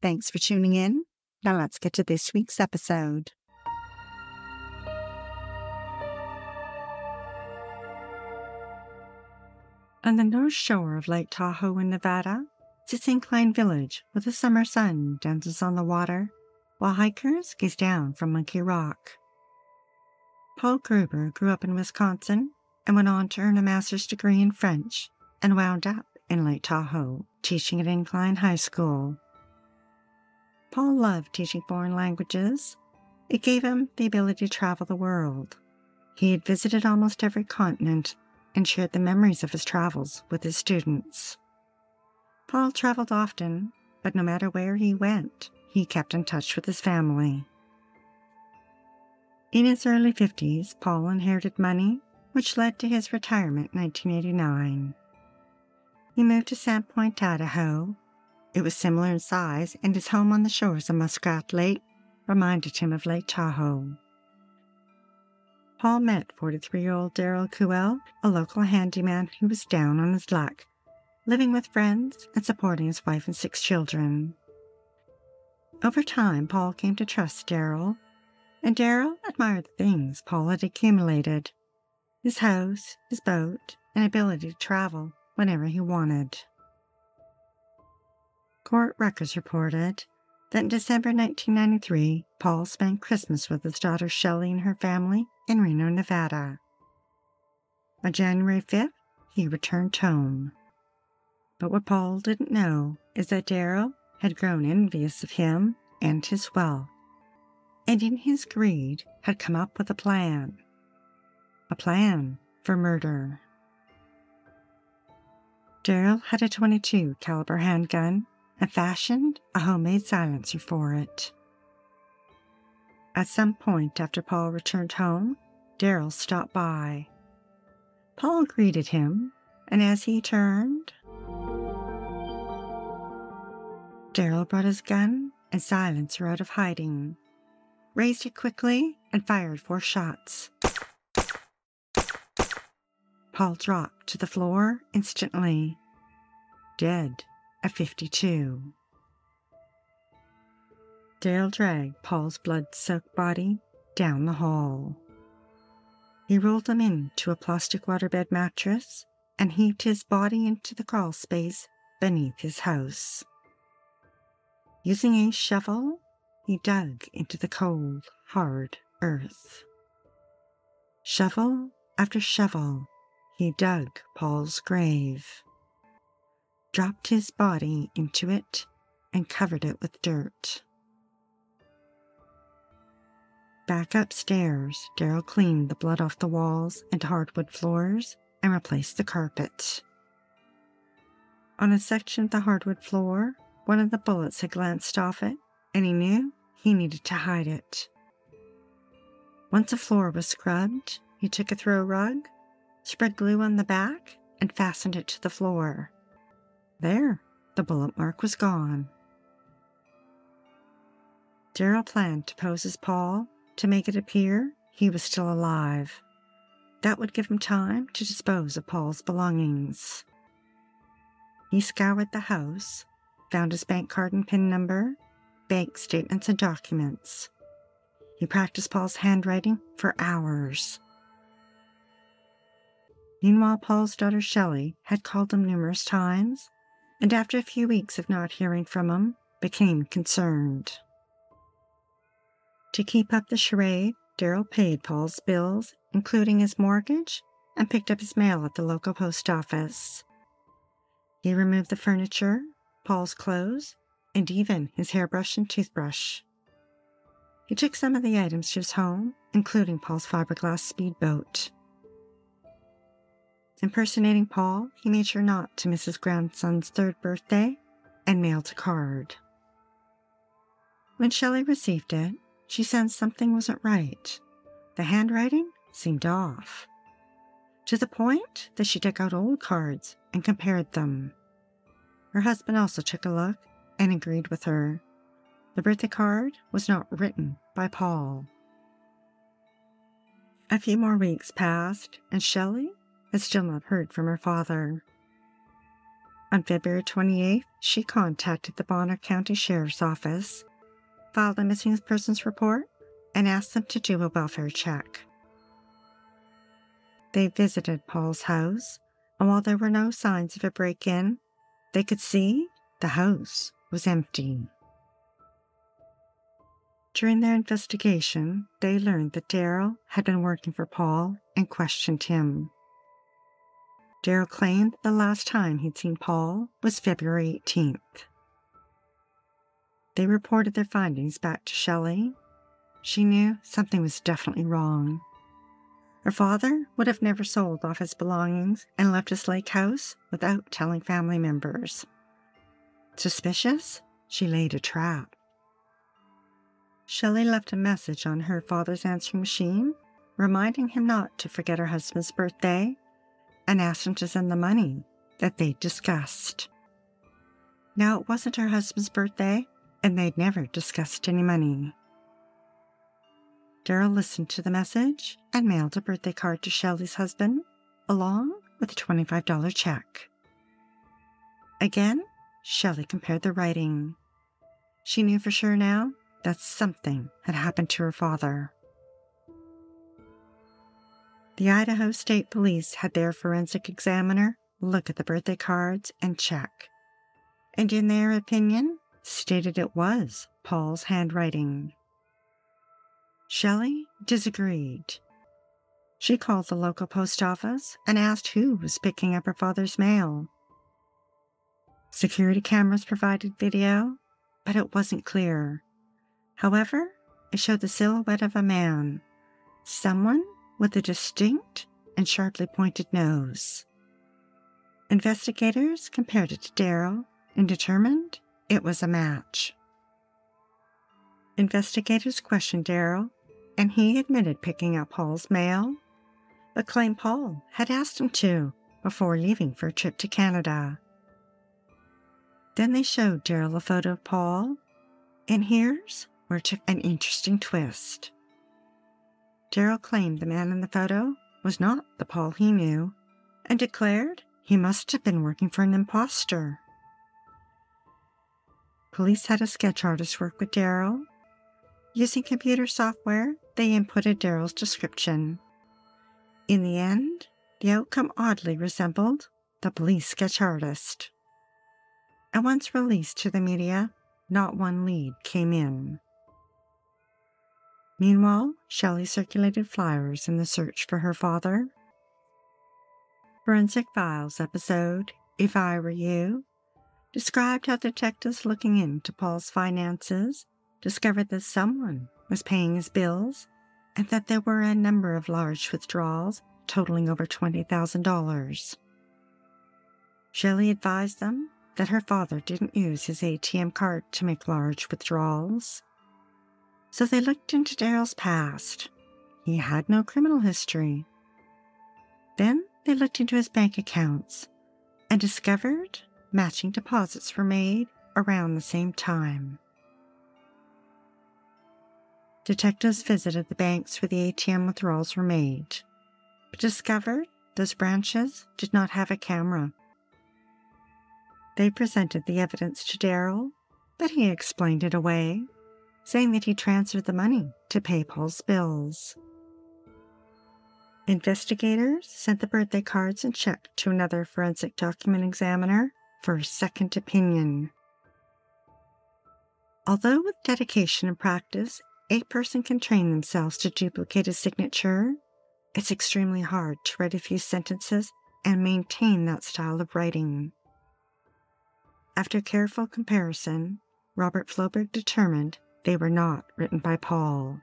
Thanks for tuning in. Now let's get to this week's episode. On the north shore of Lake Tahoe in Nevada sits Incline Village, where the summer sun dances on the water while hikers gaze down from Monkey Rock. Paul Gruber grew up in Wisconsin and went on to earn a master's degree in French and wound up in Lake Tahoe, teaching at Incline High School. Paul loved teaching foreign languages. It gave him the ability to travel the world. He had visited almost every continent and shared the memories of his travels with his students. Paul traveled often, but no matter where he went, he kept in touch with his family. In his early 50s, Paul inherited money, which led to his retirement in 1989. He moved to Sandpoint, Idaho. It was similar in size, and his home on the shores of Muskrat Lake reminded him of Lake Tahoe. Paul met 43-year-old Darryl Kuehl, a local handyman who was down on his luck, living with friends and supporting his wife and 6 children. Over time, Paul came to trust Darryl, and Darryl admired the things Paul had accumulated: his house, his boat, and ability to travel whenever he wanted. Court records reported that in December 1993, Paul spent Christmas with his daughter Shelley and her family in Reno, Nevada. On January 5th, he returned home. But what Paul didn't know is that Darryl had grown envious of him and his wealth, and in his greed had come up with a plan. A plan for murder. Darryl had a .22 caliber handgun and fashioned a homemade silencer for it. At some point after Paul returned home, Darryl stopped by. Paul greeted him, and as he turned, Darryl brought his gun and silencer out of hiding, raised it quickly, and fired 4 shots. Paul dropped to the floor instantly, dead at 52. Darryl dragged Paul's blood-soaked body down the hall. He rolled him into a plastic waterbed mattress and heaved his body into the crawl space beneath his house. Using a shovel, he dug into the cold, hard earth. Shovel after shovel, he dug Paul's grave, dropped his body into it, and covered it with dirt. Back upstairs, Darryl cleaned the blood off the walls and hardwood floors and replaced the carpet. On a section of the hardwood floor, one of the bullets had glanced off it, and he knew he needed to hide it. Once the floor was scrubbed, he took a throw rug, spread glue on the back, and fastened it to the floor. There, the bullet mark was gone. Darryl planned to pose as Paul to make it appear he was still alive. That would give him time to dispose of Paul's belongings. He scoured the house, found his bank card and PIN number, bank statements and documents. He practiced Paul's handwriting for hours. Meanwhile, Paul's daughter Shelley had called him numerous times, and after a few weeks of not hearing from him, became concerned. To keep up the charade, Darryl paid Paul's bills, including his mortgage, and picked up his mail at the local post office. He removed the furniture, Paul's clothes, and even his hairbrush and toothbrush. He took some of the items to his home, including Paul's fiberglass speedboat. Impersonating Paul, he made sure not to miss his grandson's 3rd birthday and mailed a card. When Shelley received it, she sensed something wasn't right. The handwriting seemed off, to the point that she took out old cards and compared them. Her husband also took a look and agreed with her. The birthday card was not written by Paul. A few more weeks passed, and Shelley had still not heard from her father. On February 28th, she contacted the Bonner County Sheriff's Office, filed a missing persons report, and asked them to do a welfare check. They visited Paul's house, and while there were no signs of a break-in, they could see the house was empty. During their investigation, they learned that Darryl had been working for Paul and questioned him. Darryl claimed the last time he'd seen Paul was February 18th. They reported their findings back to Shelley. She knew something was definitely wrong. Her father would have never sold off his belongings and left his lake house without telling family members. Suspicious, she laid a trap. Shelley left a message on her father's answering machine, reminding him not to forget her husband's birthday, and asked him to send the money that they'd discussed. Now, it wasn't her husband's birthday, and they'd never discussed any money. Darryl listened to the message and mailed a birthday card to Shelley's husband, along with a $25 check. Again, Shelley compared the writing. She knew for sure now that something had happened to her father. The Idaho State Police had their forensic examiner look at the birthday cards and check, and in their opinion, stated it was Paul's handwriting. Shelley disagreed. She called the local post office and asked who was picking up her father's mail. Security cameras provided video, but it wasn't clear. However, it showed the silhouette of a man, someone with a distinct and sharply pointed nose. Investigators compared it to Darryl and determined it was a match. Investigators questioned Darryl, and he admitted picking up Paul's mail, but claimed Paul had asked him to before leaving for a trip to Canada. Then they showed Darryl a photo of Paul, and here's where it took an interesting twist. Darryl claimed the man in the photo was not the Paul he knew, and declared he must have been working for an imposter. Police had a sketch artist work with Darryl. Using computer software, they inputted Darryl's description. In the end, the outcome oddly resembled the police sketch artist. And once released to the media, not one lead came in. Meanwhile, Shelley circulated flyers in the search for her father. Forensic Files episode, If I Were You, described how detectives looking into Paul's finances discovered that someone was paying his bills and that there were a number of large withdrawals totaling over $20,000. Shelley advised them that her father didn't use his ATM card to make large withdrawals. So they looked into Darryl's past. He had no criminal history. Then they looked into his bank accounts and discovered matching deposits were made around the same time. Detectives visited the banks where the ATM withdrawals were made, but discovered those branches did not have a camera. They presented the evidence to Darryl, but he explained it away, saying that he transferred the money to pay Paul's bills. Investigators sent the birthday cards and check to another forensic document examiner for a second opinion. Although with dedication and practice, a person can train themselves to duplicate a signature, it's extremely hard to write a few sentences and maintain that style of writing. After careful comparison, Robert Floberg determined they were not written by Paul.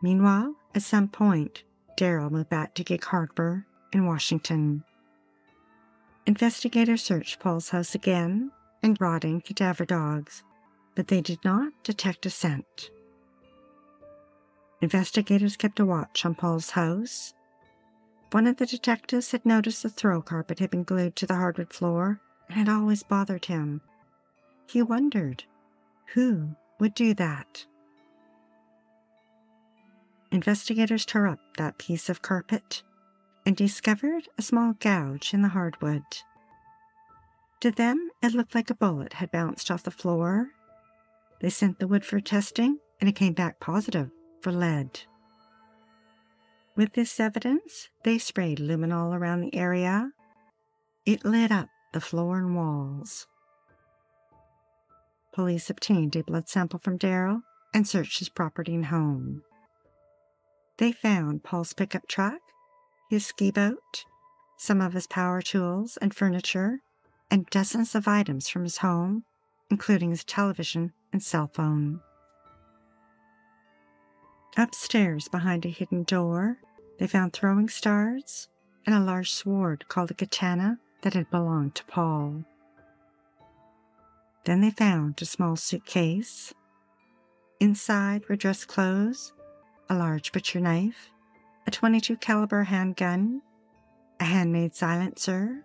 Meanwhile, at some point, Darryl moved back to Gig Harbor in Washington. Investigators searched Paul's house again and brought in cadaver dogs, but they did not detect a scent. Investigators kept a watch on Paul's house. One of the detectives had noticed the throw carpet had been glued to the hardwood floor and had always bothered him. He wondered who would do that. Investigators tore up that piece of carpet and discovered a small gouge in the hardwood. To them, it looked like a bullet had bounced off the floor. They sent the wood for testing, and it came back positive for lead. With this evidence, they sprayed luminol around the area. It lit up the floor and walls. Police obtained a blood sample from Darryl and searched his property and home. They found Paul's pickup truck, his ski boat, some of his power tools and furniture, and dozens of items from his home, including his television and cell phone. Upstairs, behind a hidden door, they found throwing stars and a large sword called a katana that had belonged to Paul. Then they found a small suitcase. Inside were dress clothes, a large butcher knife, a .22 caliber handgun, a handmade silencer,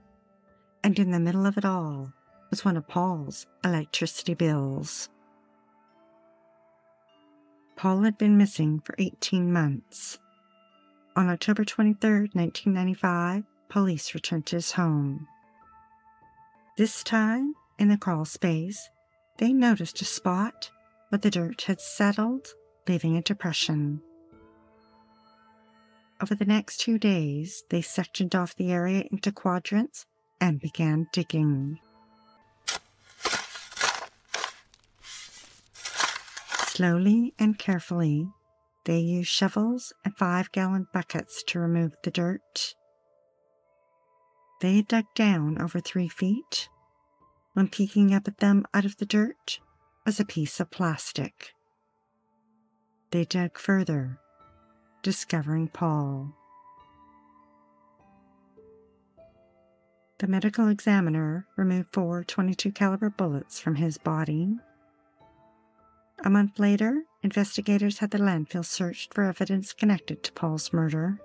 and in the middle of it all was one of Paul's electricity bills. Paul had been missing for 18 months. On October 23, 1995, police returned to his home. This time, in the crawl space, they noticed a spot where the dirt had settled, leaving a depression. Over the next 2 days, they sectioned off the area into quadrants and began digging. Slowly and carefully, they used shovels and 5-gallon buckets to remove the dirt. They dug down over 3 feet. When peeking up at them out of the dirt was a piece of plastic. They dug further, discovering Paul. The medical examiner removed 4 .22 caliber bullets from his body. A month later, investigators had the landfill searched for evidence connected to Paul's murder.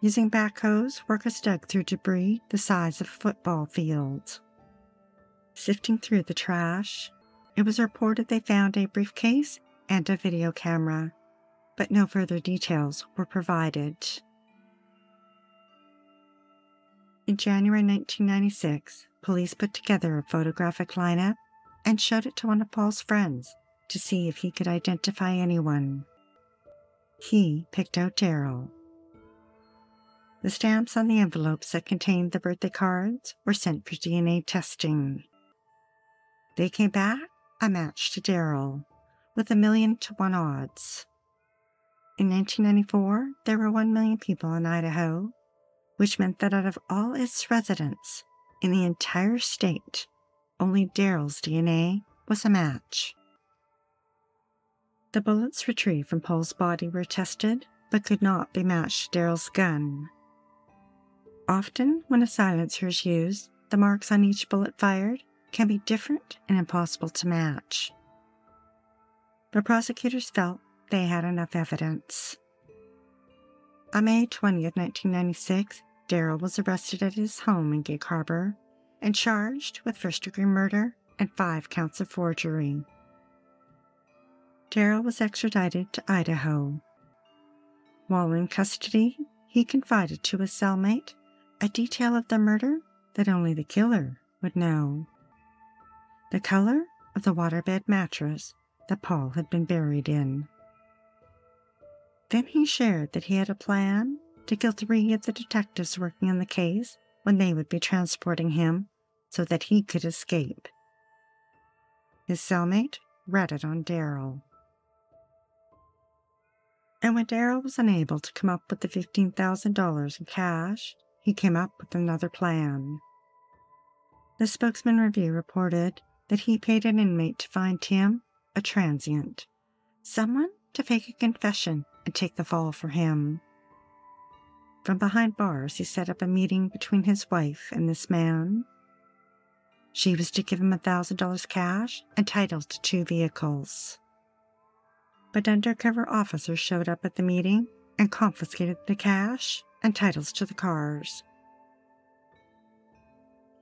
Using backhoes, workers dug through debris the size of a football field. Sifting through the trash, it was reported they found a briefcase and a video camera, but no further details were provided. In January 1996, police put together a photographic lineup and showed it to one of Paul's friends to see if he could identify anyone. He picked out Darryl. The stamps on the envelopes that contained the birthday cards were sent for DNA testing. They came back a match to Darryl, with 1,000,000 to 1 odds. In 1994, there were 1 million people in Idaho, which meant that out of all its residents in the entire state, only Daryl's DNA was a match. The bullets retrieved from Paul's body were tested, but could not be matched to Daryl's gun. Often, when a silencer is used, the marks on each bullet fired can be different and impossible to match. But prosecutors felt they had enough evidence. On May 20, 1996, Darryl was arrested at his home in Gig Harbor and charged with first-degree murder and 5 counts of forgery. Darryl was extradited to Idaho. While in custody, he confided to his cellmate a detail of the murder that only the killer would know: the color of the waterbed mattress that Paul had been buried in. Then he shared that he had a plan to kill 3 of the detectives working on the case when they would be transporting him so that he could escape. His cellmate read it on Darryl. And when Darryl was unable to come up with the $15,000 in cash, he came up with another plan. The Spokesman Review reported that he paid an inmate to find him, a transient, someone to fake a confession and take the fall for him. From behind bars, he set up a meeting between his wife and this man. She was to give him $1,000 cash and titles to 2 vehicles. But undercover officers showed up at the meeting and confiscated the cash and titles to the cars.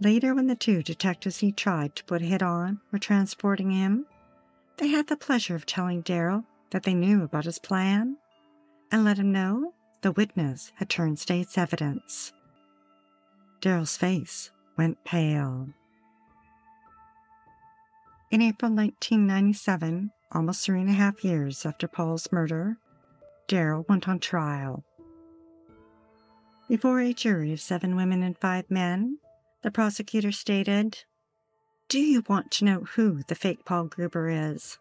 Later, when the 2 detectives he tried to put a hit on were transporting him, they had the pleasure of telling Darryl that they knew about his plan and let him know the witness had turned state's evidence. Darryl's face went pale. In April 1997, almost 3.5 years after Paul's murder, Darryl went on trial. Before a jury of 7 women and 5 men, the prosecutor stated, "Do you want to know who the fake Paul Gruber is?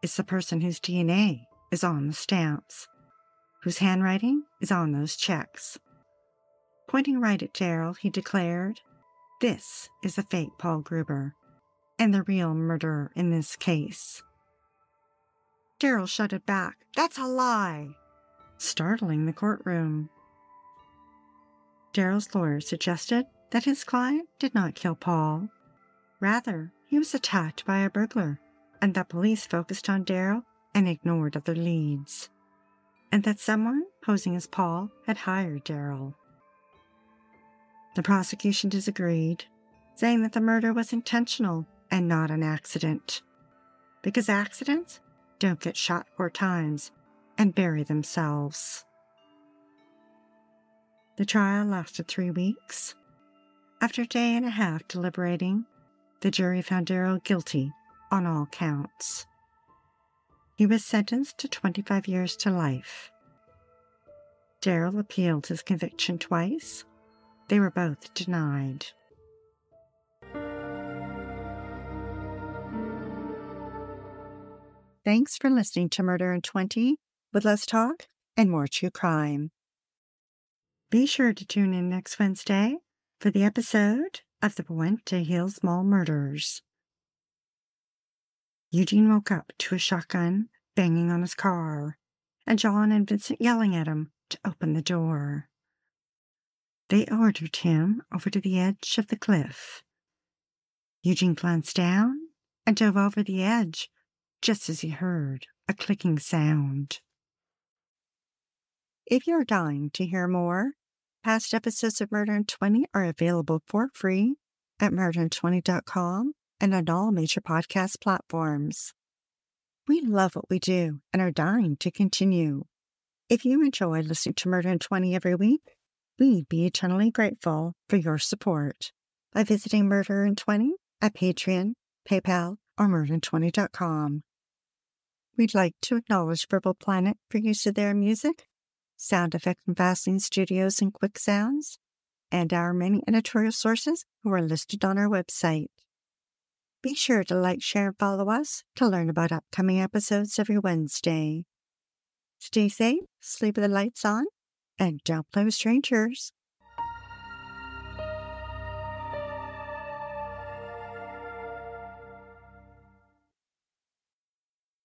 It's the person whose DNA is on the stamps, whose handwriting is on those checks." Pointing right at Darryl, he declared, "This is the fake Paul Gruber, and the real murderer in this case." Darryl shouted back, "That's a lie," startling the courtroom. Darryl's lawyer suggested that his client did not kill Paul. Rather, he was attacked by a burglar, and that police focused on Darryl and ignored other leads, and that someone posing as Paul had hired Darryl. The prosecution disagreed, saying that the murder was intentional and not an accident, because accidents don't get shot 4 times and bury themselves. The trial lasted 3 weeks. After a day and a half deliberating, the jury found Darryl guilty on all counts. He was sentenced to 25 years to life. Darryl appealed his conviction twice. They were both denied. Thanks for listening to Murder in 20 with less talk and more true crime. Be sure to tune in next Wednesday for the episode of the Puente Hills Mall Murders. Eugene woke up to a shotgun banging on his car, and John and Vincent yelling at him to open the door. They ordered him over to the edge of the cliff. Eugene glanced down and dove over the edge just as he heard a clicking sound. If you're dying to hear more, past episodes of Murder in 20 are available for free at murderin20.com and on all major podcast platforms. We love what we do and are dying to continue. If you enjoy listening to Murder in 20 every week, we'd be eternally grateful for your support by visiting Murder in 20 at Patreon, PayPal, or murderin20.com. We'd like to acknowledge Verbal Planet for use of their music, sound effect from Fastlane Studios and Quick Sounds, and our many editorial sources who are listed on our website. Be sure to like, share, and follow us to learn about upcoming episodes every Wednesday. Stay safe, sleep with the lights on, and don't play with strangers.